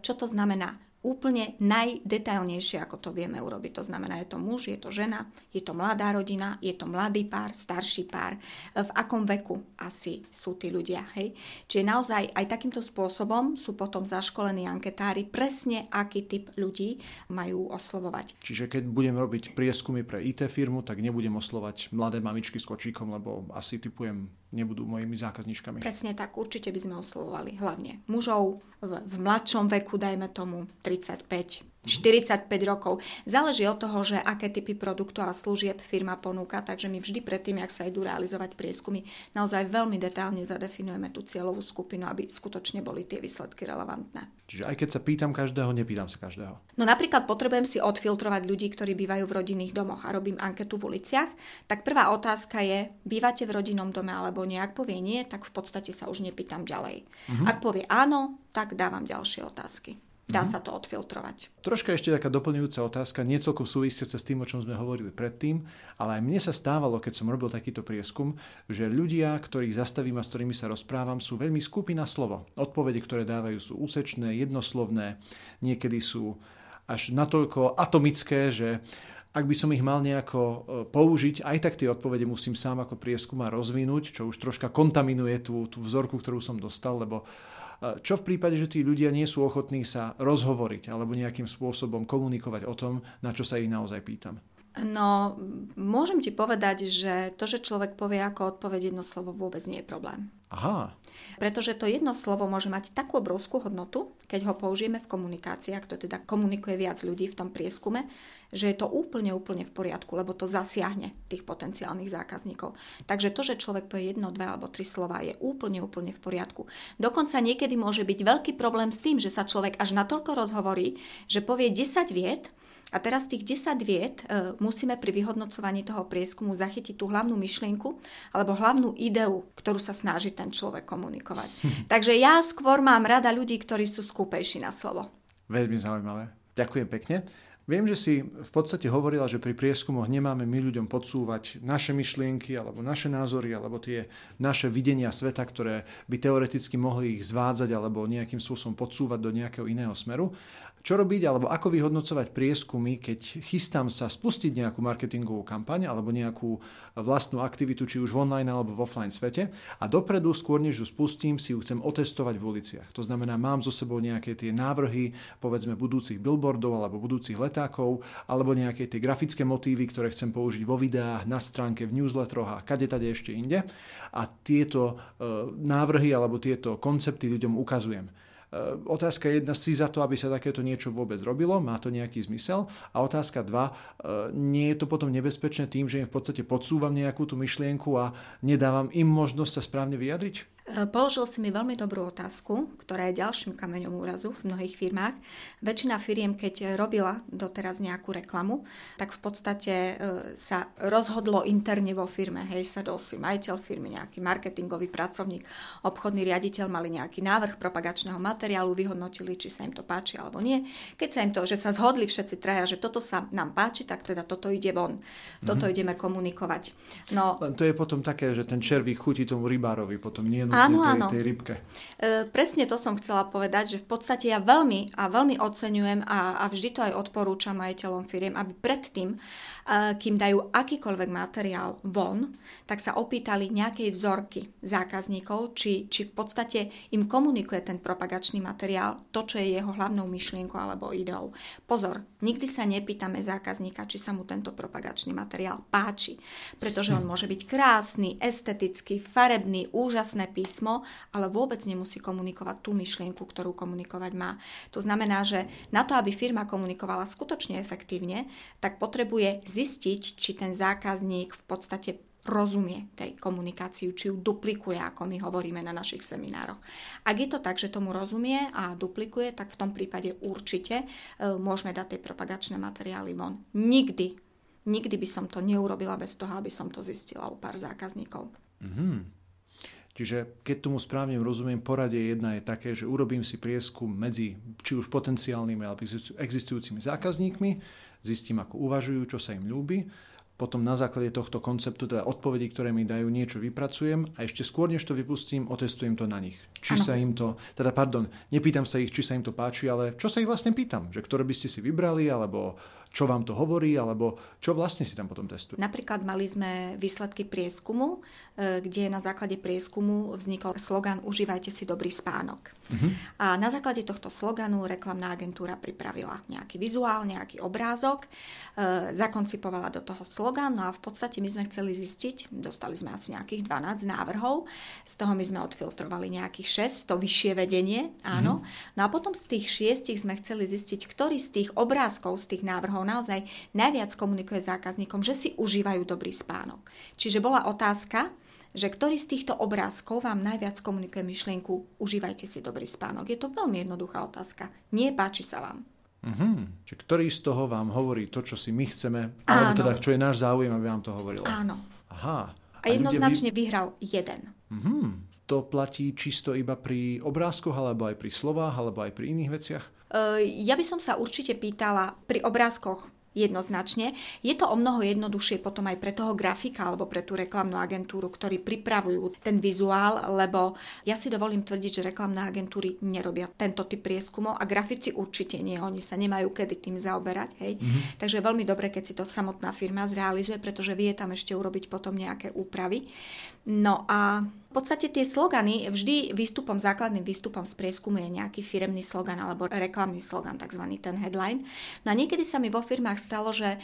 Čo to znamená? Úplne najdetailnejšie, ako to vieme urobiť. To znamená, je to muž, je to žena, je to mladá rodina, je to mladý pár, starší pár, v akom veku asi sú tí ľudia. Hej? Čiže naozaj aj takýmto spôsobom sú potom zaškolení anketári presne, aký typ ľudí majú oslovovať. Čiže keď budem robiť prieskumy pre IT firmu, tak nebudem oslovať mladé mamičky s kočíkom, lebo asi typujem nebudú mojimi zákazníčkami. Presne tak, určite by sme oslovovali hlavne mužov v mladšom veku, dajme tomu 35 rokov. Záleží od toho, že aké typy produktov a služieb firma ponúka, takže my vždy predtým, jak sa idú realizovať prieskumy, naozaj veľmi detálne zadefinujeme tú cieľovú skupinu, aby skutočne boli tie výsledky relevantné. Čiže aj keď sa pýtam každého, nepýtam sa každého. No napríklad potrebujem si odfiltrovať ľudí, ktorí bývajú v rodinných domoch a robím anketu v uliciach, tak prvá otázka je, bývate v rodinnom dome alebo nie? Ak povie nie, tak v podstate sa už nepýtam ďalej. Mm-hmm. Ak povie áno, tak dávam ďalšie otázky. Dá sa to odfiltrovať. Troška ešte taká doplňujúca otázka, nie celkom súvisiaca s tým, o čom sme hovorili predtým, ale aj mne sa stávalo, keď som robil takýto prieskum, že ľudia, ktorých zastavím a s ktorými sa rozprávam, sú veľmi skupina slovo. Odpovede, ktoré dávajú, sú úsečné, jednoslovné, niekedy sú až natoľko atomické, že ak by som ich mal nejako použiť, aj tak tie odpovede musím sám ako prieskuma rozvinúť, čo už troška kontaminuje tú vzorku, ktorú som dostal, lebo čo v prípade, že tí ľudia nie sú ochotní sa rozhovoriť alebo nejakým spôsobom komunikovať o tom, na čo sa ich naozaj pýtam? No, môžem ti povedať, že to, že človek povie ako odpoveď jedno slovo, vôbec nie je problém. Aha. Pretože to jedno slovo môže mať takú obrovskú hodnotu, keď ho použijeme v komunikácii, ak to teda komunikuje viac ľudí v tom prieskume, že je to úplne v poriadku, lebo to zasiahne tých potenciálnych zákazníkov. Takže to, že človek povie jedno, dve alebo tri slova, je úplne v poriadku. Dokonca niekedy môže byť veľký problém s tým, že sa človek až natoľko rozhovorí, že povie 10 viet, a teraz tých 10 viet musíme pri vyhodnocovaní toho prieskumu zachytiť tú hlavnú myšlienku alebo hlavnú ideu, ktorú sa snaží ten človek komunikovať. Takže ja skôr mám rada ľudí, ktorí sú skúpejší na slovo. Veľmi zaujímavé. Ďakujem pekne. Viem, že si v podstate hovorila, že pri prieskumoch nemáme my ľuďom podsúvať naše myšlienky alebo naše názory alebo tie naše videnia sveta, ktoré by teoreticky mohli ich zvádzať alebo nejakým spôsobom podsúvať do nejakého iného smeru. Čo robiť alebo ako vyhodnocovať prieskumy, keď chystám sa spustiť nejakú marketingovú kampaň alebo nejakú vlastnú aktivitu, či už v online alebo v offline svete a dopredu skôr než ju spustím, si ju chcem otestovať v uliciach. To znamená, mám so sebou nejaké tie návrhy, povedzme budúcich billboardov alebo budúcich letov, alebo nejaké tie grafické motívy, ktoré chcem použiť vo videách, na stránke, v newsletteroch a kadetade ešte inde. A tieto návrhy alebo tieto koncepty ľuďom ukazujem. Otázka jedna, si za to, aby sa takéto niečo vôbec robilo, má to nejaký zmysel. A otázka dva, nie je to potom nebezpečné tým, že im v podstate podsúvam nejakú tú myšlienku a nedávam im možnosť sa správne vyjadriť? Položil si mi veľmi dobrú otázku, ktorá je ďalším kameňom úrazu v mnohých firmách. Väčšina firiem, keď robila doteraz nejakú reklamu, tak v podstate sa rozhodlo interne vo firme. Hej, sadol si majiteľ firmy, nejaký marketingový pracovník, obchodný riaditeľ, mali nejaký návrh propagačného materiálu, vyhodnotili, či sa im to páči alebo nie. Keď sa im to, že sa zhodli všetci traja, že toto sa nám páči, tak teda toto ide von. Toto ideme komunikovať. No, to je potom také, že ten červík chutí tomu rybárovi, potom nie. Áno. Tej rybke. Presne to som chcela povedať, že v podstate ja veľmi oceňujem a vždy to aj odporúčam majiteľom firiem, aby predtým, kým dajú akýkoľvek materiál von, tak sa opýtali nejakej vzorky zákazníkov, či v podstate im komunikuje ten propagačný materiál to, čo je jeho hlavnou myšlienkou alebo ideou. Pozor, nikdy sa nepýtame zákazníka, či sa mu tento propagačný materiál páči, pretože on môže byť krásny, estetický, farebný, úžasné písmo, ale vôbec nemusí komunikovať tú myšlienku, ktorú komunikovať má. To znamená, že na to, aby firma komunikovala skutočne efektívne, tak potrebuje zistiť, či ten zákazník v podstate rozumie tej komunikácii, či ju duplikuje, ako my hovoríme na našich seminároch. Ak je to tak, že tomu rozumie a duplikuje, tak v tom prípade určite môžeme dať tie propagačné materiály von. Nikdy by som to neurobila bez toho, aby som to zistila u pár zákazníkov. Mhm. Čiže keď tomu správne rozumiem, poradie jedna je také, že urobím si prieskum medzi či už potenciálnymi alebo existujúcimi zákazníkmi, zistím, ako uvažujú, čo sa im ľúbi, potom na základe tohto konceptu, teda odpovedí, ktoré mi dajú, niečo vypracujem a ešte skôr, než to vypustím, otestujem to na nich. Či ano. Sa im to, teda pardon, nepýtam sa ich, či sa im to páči, ale čo sa ich vlastne pýtam, že ktoré by ste si vybrali, alebo čo vám to hovorí, alebo čo vlastne si tam potom testujú. Napríklad mali sme výsledky prieskumu, kde na základe prieskumu vznikol slogan Užívajte si dobrý spánok. Uh-huh. A na základe tohto sloganu reklamná agentúra pripravila nejaký vizuál, nejaký obrázok, zakoncipovala do toho slogan, no a v podstate my sme chceli zistiť, dostali sme asi nejakých 12 návrhov, z toho my sme odfiltrovali nejakých 6, to vyššie vedenie, áno. Uh-huh. No a potom z tých 6 sme chceli zistiť, ktorý z tých obrázkov, z tých návrhov naozaj najviac komunikuje zákazníkom, že si užívajú dobrý spánok. Čiže bola otázka, že ktorý z týchto obrázkov vám najviac komunikuje myšlienku užívajte si dobrý spánok. Je to veľmi jednoduchá otázka. Nie, páči sa vám. Mhm. Čiže ktorý z toho vám hovorí to, čo si my chceme, alebo teda čo je náš záujem, aby vám to hovorilo. Áno. Aha. A jednoznačne vyhral jeden. Mhm. To platí čisto iba pri obrázkoch, alebo aj pri slovách, alebo aj pri iných veciach? Ja by som sa určite pýtala pri obrázkoch jednoznačne. Je to o mnoho jednoduchšie potom aj pre toho grafika alebo pre tú reklamnú agentúru, ktorí pripravujú ten vizuál, lebo ja si dovolím tvrdiť, že reklamné agentúry nerobia tento typ prieskumov a grafici určite nie. Oni sa nemajú kedy tým zaoberať. Hej. Mm-hmm. Takže je veľmi dobre, keď si to samotná firma zrealizuje, pretože vie tam ešte urobiť potom nejaké úpravy. No a v podstate tie slogany, vždy základným výstupom z prieskumu je nejaký firemný slogan alebo reklamný slogan, takzvaný ten headline. No a niekedy sa mi vo firmách stalo, že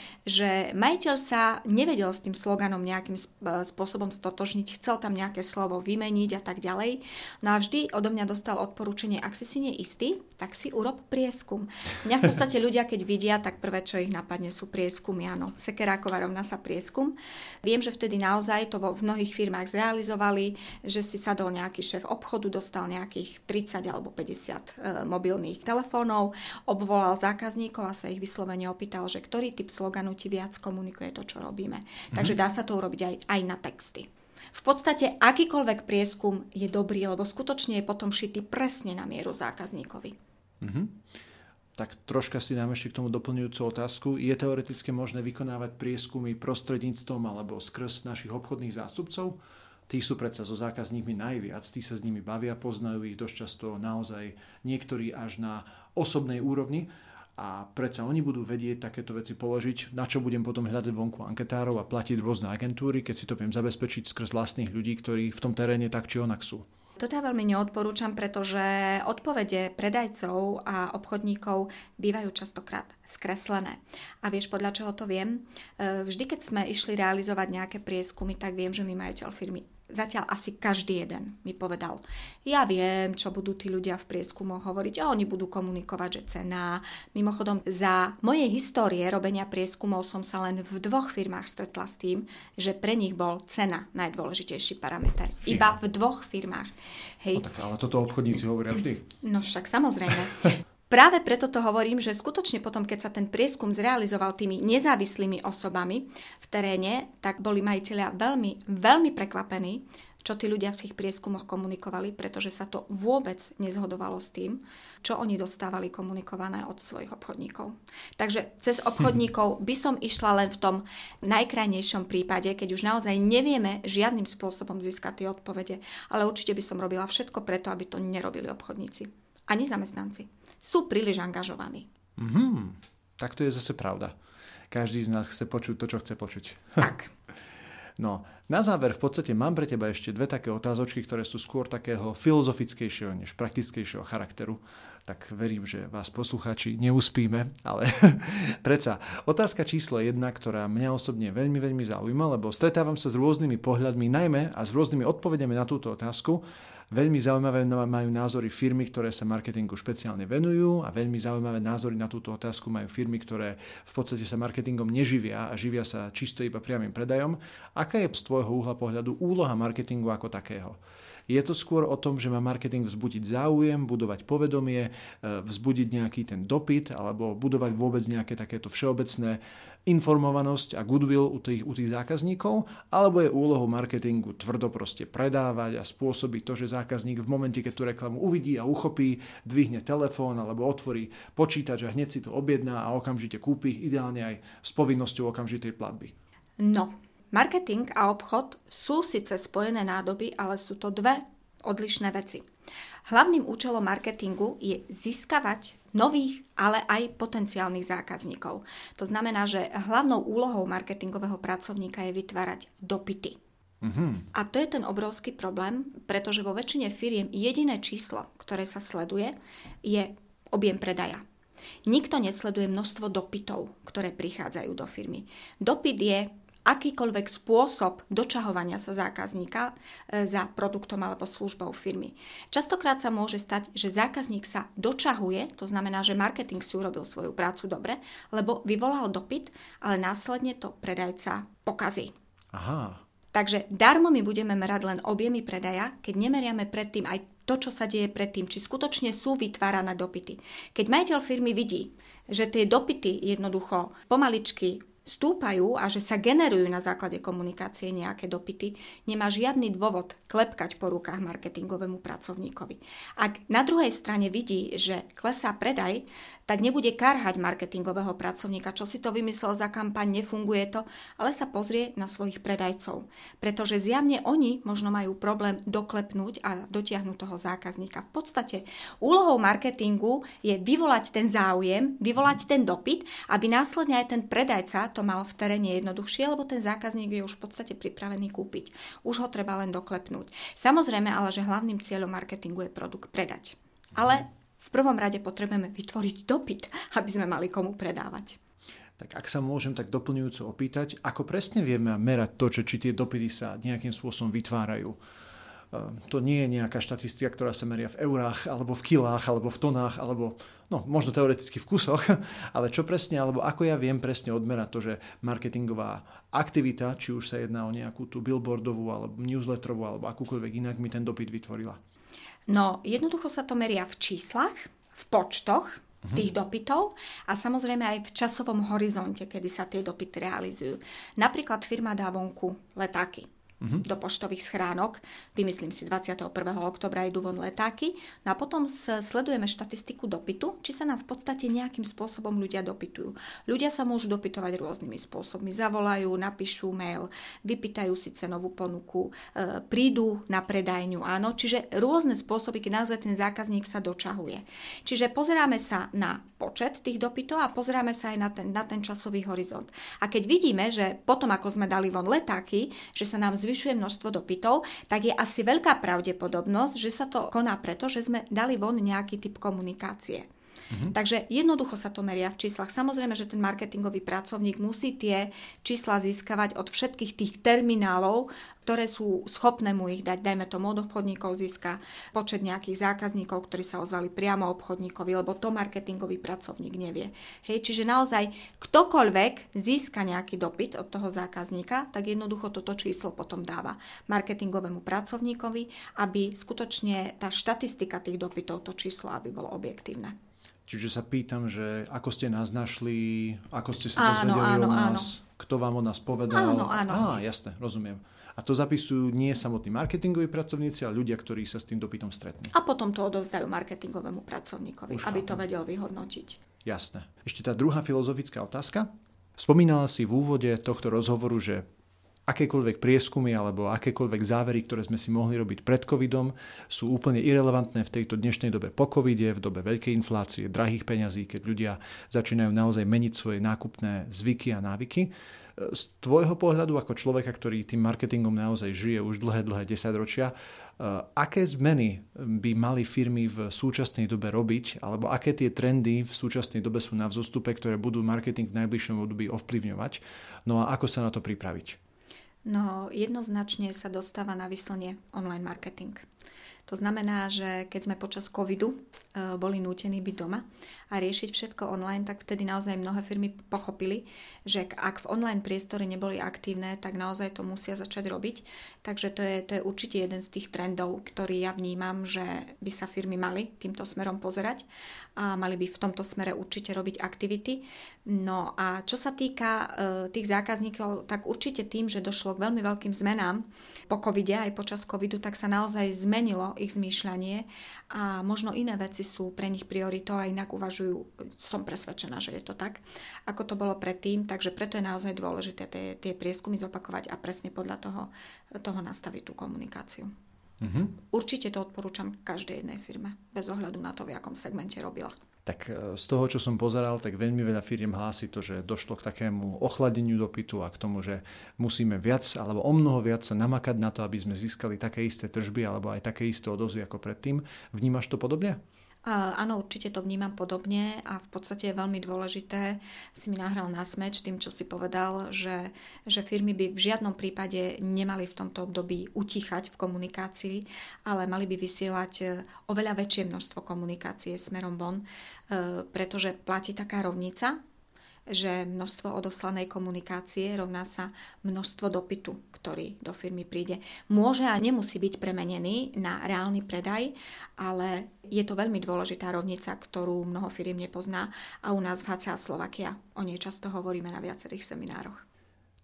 majiteľ sa nevedel s tým sloganom nejakým spôsobom stotožniť, chcel tam nejaké slovo vymeniť a tak ďalej. No a vždy odo mňa dostal odporúčanie, ak si si neistý, tak si urob prieskum. Mňa v podstate ľudia, keď vidia, tak prvé, čo ich napadne, sú prieskumy. Áno, Sekeráková rovná sa prieskum. Viem, že vtedy naozaj to v mnohých firmách zrealizovali, že si sadol nejaký šéf obchodu, dostal nejakých 30 alebo 50 mobilných telefónov, obvolal zákazníkov a sa ich vyslovene opýtal, že ktorý typ sloganu ti viac komunikuje to, čo robíme. Mm-hmm. Takže dá sa to urobiť aj na texty. V podstate akýkoľvek prieskum je dobrý, lebo skutočne je potom šitý presne na mieru zákazníkovi. Mm-hmm. Tak troška si dám ešte k tomu doplňujúcu otázku. Je teoreticky možné vykonávať prieskumy prostredníctvom alebo skrz našich obchodných zástupcov? Tí sú predsa so zákazníkmi najviac, tí sa s nimi bavia, poznajú ich dosť často naozaj niektorí až na osobnej úrovni a predsa oni budú vedieť takéto veci položiť, na čo budem potom hľadať vonku anketárov a platiť rôzne agentúry, keď si to viem zabezpečiť skrz vlastných ľudí, ktorí v tom teréne tak či onak sú. Toto ja veľmi neodporúčam, pretože odpovede predajcov a obchodníkov bývajú častokrát skreslené. A vieš, podľa čoho to viem? Vždy, keď sme išli realizovať nejaké prieskumy, tak viem, že mi majiteľ firmy, zatiaľ asi každý jeden, mi povedal, ja viem, čo budú tí ľudia v prieskumoch hovoriť a oni budú komunikovať, že cena. Mimochodom, za mojej histórie robenia prieskumov som sa len v 2 firmách stretla s tým, že pre nich bol cena najdôležitejší parameter. Iba v 2 firmách. Hej. No tak, ale toto obchodníci hovoria vždy. No však samozrejme. Práve preto to hovorím, že skutočne potom, keď sa ten prieskum zrealizoval tými nezávislými osobami v teréne, tak boli majitelia veľmi, veľmi prekvapení, čo tí ľudia v tých prieskumoch komunikovali, pretože sa to vôbec nezhodovalo s tým, čo oni dostávali komunikované od svojich obchodníkov. Takže cez obchodníkov by som išla len v tom najkrajnejšom prípade, keď už naozaj nevieme žiadnym spôsobom získať tie odpovede, ale určite by som robila všetko preto, aby to nerobili obchodníci ani zamestnanci. Sú príliš angažovaní. Mm-hmm. Tak to je zase pravda. Každý z nás chce počuť to, čo chce počuť. Tak. No, na záver v podstate mám pre teba ešte 2 také otázočky, ktoré sú skôr takého filozofickejšieho než praktickejšieho charakteru. Tak verím, že vás poslucháči neuspíme, ale predsa. Otázka číslo 1, ktorá mňa osobne veľmi, veľmi zaujíma, lebo stretávam sa s rôznymi pohľadmi najmä a s rôznymi odpovediami na túto otázku. Veľmi zaujímavé majú názory firmy, ktoré sa marketingu špeciálne venujú, a veľmi zaujímavé názory na túto otázku majú firmy, ktoré v podstate sa marketingom neživia a živia sa čisto iba priamym predajom. Aká je z tvojho uhla pohľadu úloha marketingu ako takého? Je to skôr o tom, že má marketing vzbudiť záujem, budovať povedomie, vzbudiť nejaký ten dopyt alebo budovať vôbec nejaké takéto všeobecné informovanosť a goodwill u tých zákazníkov, alebo je úlohou marketingu tvrdo proste predávať a spôsobiť to, že zákazník v momente, keď tú reklamu uvidí a uchopí, dvihne telefón alebo otvorí počítač a hneď si to objedná a okamžite kúpi, ideálne aj s povinnosťou okamžitej platby. No, marketing a obchod sú síce spojené nádoby, ale sú to dve odlišné veci. Hlavným účelom marketingu je získavať nových, ale aj potenciálnych zákazníkov. To znamená, že hlavnou úlohou marketingového pracovníka je vytvárať dopyty. Mm-hmm. A to je ten obrovský problém, pretože vo väčšine firiem jediné číslo, ktoré sa sleduje, je objem predaja. Nikto nesleduje množstvo dopytov, ktoré prichádzajú do firmy. Dopyt je akýkoľvek spôsob dočahovania sa zákazníka za produktom alebo službou firmy. Častokrát sa môže stať, že zákazník sa dočahuje, to znamená, že marketing si urobil svoju prácu dobre, lebo vyvolal dopyt, ale následne to predajca pokazí. Aha. Takže darmo my budeme merať len objemy predaja, keď nemeriame predtým aj to, čo sa deje predtým, či skutočne sú vytvárané dopyty. Keď majiteľ firmy vidí, že tie dopyty jednoducho pomaličky stúpajú a že sa generujú na základe komunikácie nejaké dopyty, nemá žiadny dôvod klepkať po rukách marketingovému pracovníkovi. Ak na druhej strane vidí, že klesá predaj, tak nebude karhať marketingového pracovníka, čo si to vymyslel za kampaň, nefunguje to, ale sa pozrie na svojich predajcov. Pretože zjavne oni možno majú problém doklepnúť a dotiahnuť toho zákazníka. V podstate úlohou marketingu je vyvolať ten záujem, vyvolať ten dopyt, aby následne aj ten predajca to mal v teréne jednoduchšie, lebo ten zákazník je už v podstate pripravený kúpiť. Už ho treba len doklepnúť. Samozrejme, ale že hlavným cieľom marketingu je produkt predať. Ale v prvom rade potrebujeme vytvoriť dopyt, aby sme mali komu predávať. Tak ak sa môžem tak doplňujúco opýtať, ako presne vieme merať to, či tie dopyty sa nejakým spôsobom vytvárajú? To nie je nejaká štatistika, ktorá sa meria v eurách, alebo v kilách, alebo v tonách, alebo možno teoreticky v kusoch, ale čo presne, alebo ako ja viem presne odmerať to, že marketingová aktivita, či už sa jedná o nejakú tú billboardovú, alebo newsletterovú, alebo akúkoľvek inak, mi ten dopyt vytvorila. No, jednoducho sa to meria v číslach, v počtoch tých dopytov a samozrejme aj v časovom horizonte, kedy sa tie dopyty realizujú. Napríklad firma dá vonku letáky do poštových schránok, vymyslím si 21. oktobra idú von letáky, no a potom sledujeme štatistiku dopytu, či sa nám v podstate nejakým spôsobom ľudia dopytujú. Ľudia sa môžu dopytovať rôznymi spôsobmi, zavolajú, napíšu mail, vypýtajú si cenovú ponuku, prídu na predajňu, áno, čiže rôzne spôsoby, keď naozaj ten zákazník sa dočahuje. Čiže pozeráme sa na počet tých dopytov a pozeráme sa aj na ten časový horizont. A keď vidíme, že potom ako sme dali von letáky, že sa nám zvyšuje množstvo dopytov, tak je asi veľká pravdepodobnosť, že sa to koná preto, že sme dali von nejaký typ komunikácie. Mhm. Takže jednoducho sa to meria v číslach. Samozrejme, že ten marketingový pracovník musí tie čísla získavať od všetkých tých terminálov, ktoré sú schopné mu ich dať. Dajme tomu od obchodníkov získa počet nejakých zákazníkov, ktorí sa ozvali priamo obchodníkovi, lebo to marketingový pracovník nevie. Hej, čiže naozaj ktokoľvek získa nejaký dopyt od toho zákazníka, tak jednoducho toto číslo potom dáva marketingovému pracovníkovi, aby skutočne tá štatistika tých dopytov, to číslo, aby bolo objektívne. Čiže sa pýtam, že ako ste nás našli, ako ste sa dozvedeli o nás, kto vám o nás povedal. Áno. Á, jasné, rozumiem. A to zapisujú nie samotní marketingoví pracovníci, ale ľudia, ktorí sa s tým dopytom stretnú. A potom to odovzdajú marketingovému pracovníkovi, aby to vedel vyhodnotiť. Jasné. Ešte tá druhá filozofická otázka. Spomínala si v úvode tohto rozhovoru, že akékoľvek prieskumy alebo akékoľvek závery, ktoré sme si mohli robiť pred covidom, sú úplne irelevantné v tejto dnešnej dobe po covide, v dobe veľkej inflácie, drahých peňazí, keď ľudia začínajú naozaj meniť svoje nákupné zvyky a návyky. Z tvojho pohľadu ako človeka, ktorý tým marketingom naozaj žije už dlhé desaťročia, aké zmeny by mali firmy v súčasnej dobe robiť, alebo aké tie trendy v súčasnej dobe sú na vzostupe, ktoré budú marketing v najbližšom období ovplyvňovať? No a ako sa na to pripraviť? No, jednoznačne sa dostáva na vyslnie online marketing. To znamená, že keď sme počas covidu boli nútení byť doma a riešiť všetko online, tak vtedy naozaj mnohé firmy pochopili, že ak v online priestore neboli aktívne, tak naozaj to musia začať robiť. Takže to je určite jeden z tých trendov, ktorý ja vnímam, že by sa firmy mali týmto smerom pozerať a mali by v tomto smere určite robiť aktivity. No a čo sa týka tých zákazníkov, tak určite tým, že došlo k veľmi veľkým zmenám po covide, aj počas covidu, tak sa naozaj zmenilo ich zmýšľanie a možno iné veci sú pre nich prioritou a inak uvažujú, som presvedčená, že je to tak, ako to bolo predtým, takže preto je naozaj dôležité tie prieskumy zopakovať a presne podľa toho nastaviť tú komunikáciu. Mm-hmm. Určite to odporúčam každej jednej firme, bez ohľadu na to, v akom segmente robila. Tak z toho, čo som pozeral, tak veľmi veľa firiem hlási to, že došlo k takému ochladeniu dopytu a k tomu, že musíme viac alebo omnoho viac sa namakať na to, aby sme získali také isté tržby alebo aj také isté odozvy ako predtým. Vnímaš to podobne? Áno, určite to vnímam podobne a v podstate je veľmi dôležité, si mi nahral na smeč tým, čo si povedal, že firmy by v žiadnom prípade nemali v tomto období utichať v komunikácii, ale mali by vysielať oveľa väčšie množstvo komunikácie smerom von, pretože platí taká rovnica, že množstvo odoslanej komunikácie rovná sa množstvo dopytu, ktorý do firmy príde. Môže a nemusí byť premenený na reálny predaj, ale je to veľmi dôležitá rovnica, ktorú mnoho firiem nepozná a u nás v HCA Slovakia o nej často hovoríme na viacerých seminároch.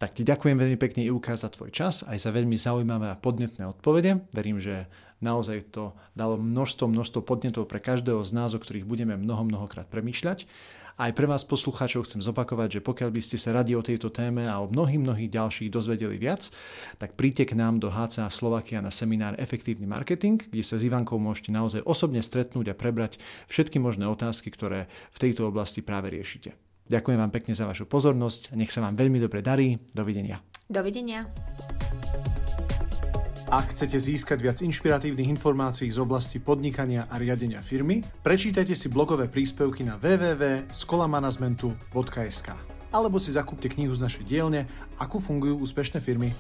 Tak ti ďakujem veľmi pekne, Ivka, za tvoj čas, aj za veľmi zaujímavé a podnetné odpovede. Verím, že naozaj to dalo množstvo podnetov pre každého z nás, o ktorých budeme mnohokrát premýšľať. Aj pre vás poslucháčov chcem zopakovať, že pokiaľ by ste sa radi o tejto téme a o mnohých ďalších dozvedeli viac, tak príďte k nám do HCA Slovakia na seminár Efektívny marketing, kde sa s Ivankou môžete naozaj osobne stretnúť a prebrať všetky možné otázky, ktoré v tejto oblasti práve riešite. Ďakujem vám pekne za vašu pozornosť, nech sa vám veľmi dobre darí, dovidenia. Dovidenia. Ak chcete získať viac inšpiratívnych informácií z oblasti podnikania a riadenia firmy, prečítajte si blogové príspevky na www.skolamanagementu.sk alebo si zakúpte knihu z našej dielne Ako fungujú úspešné firmy.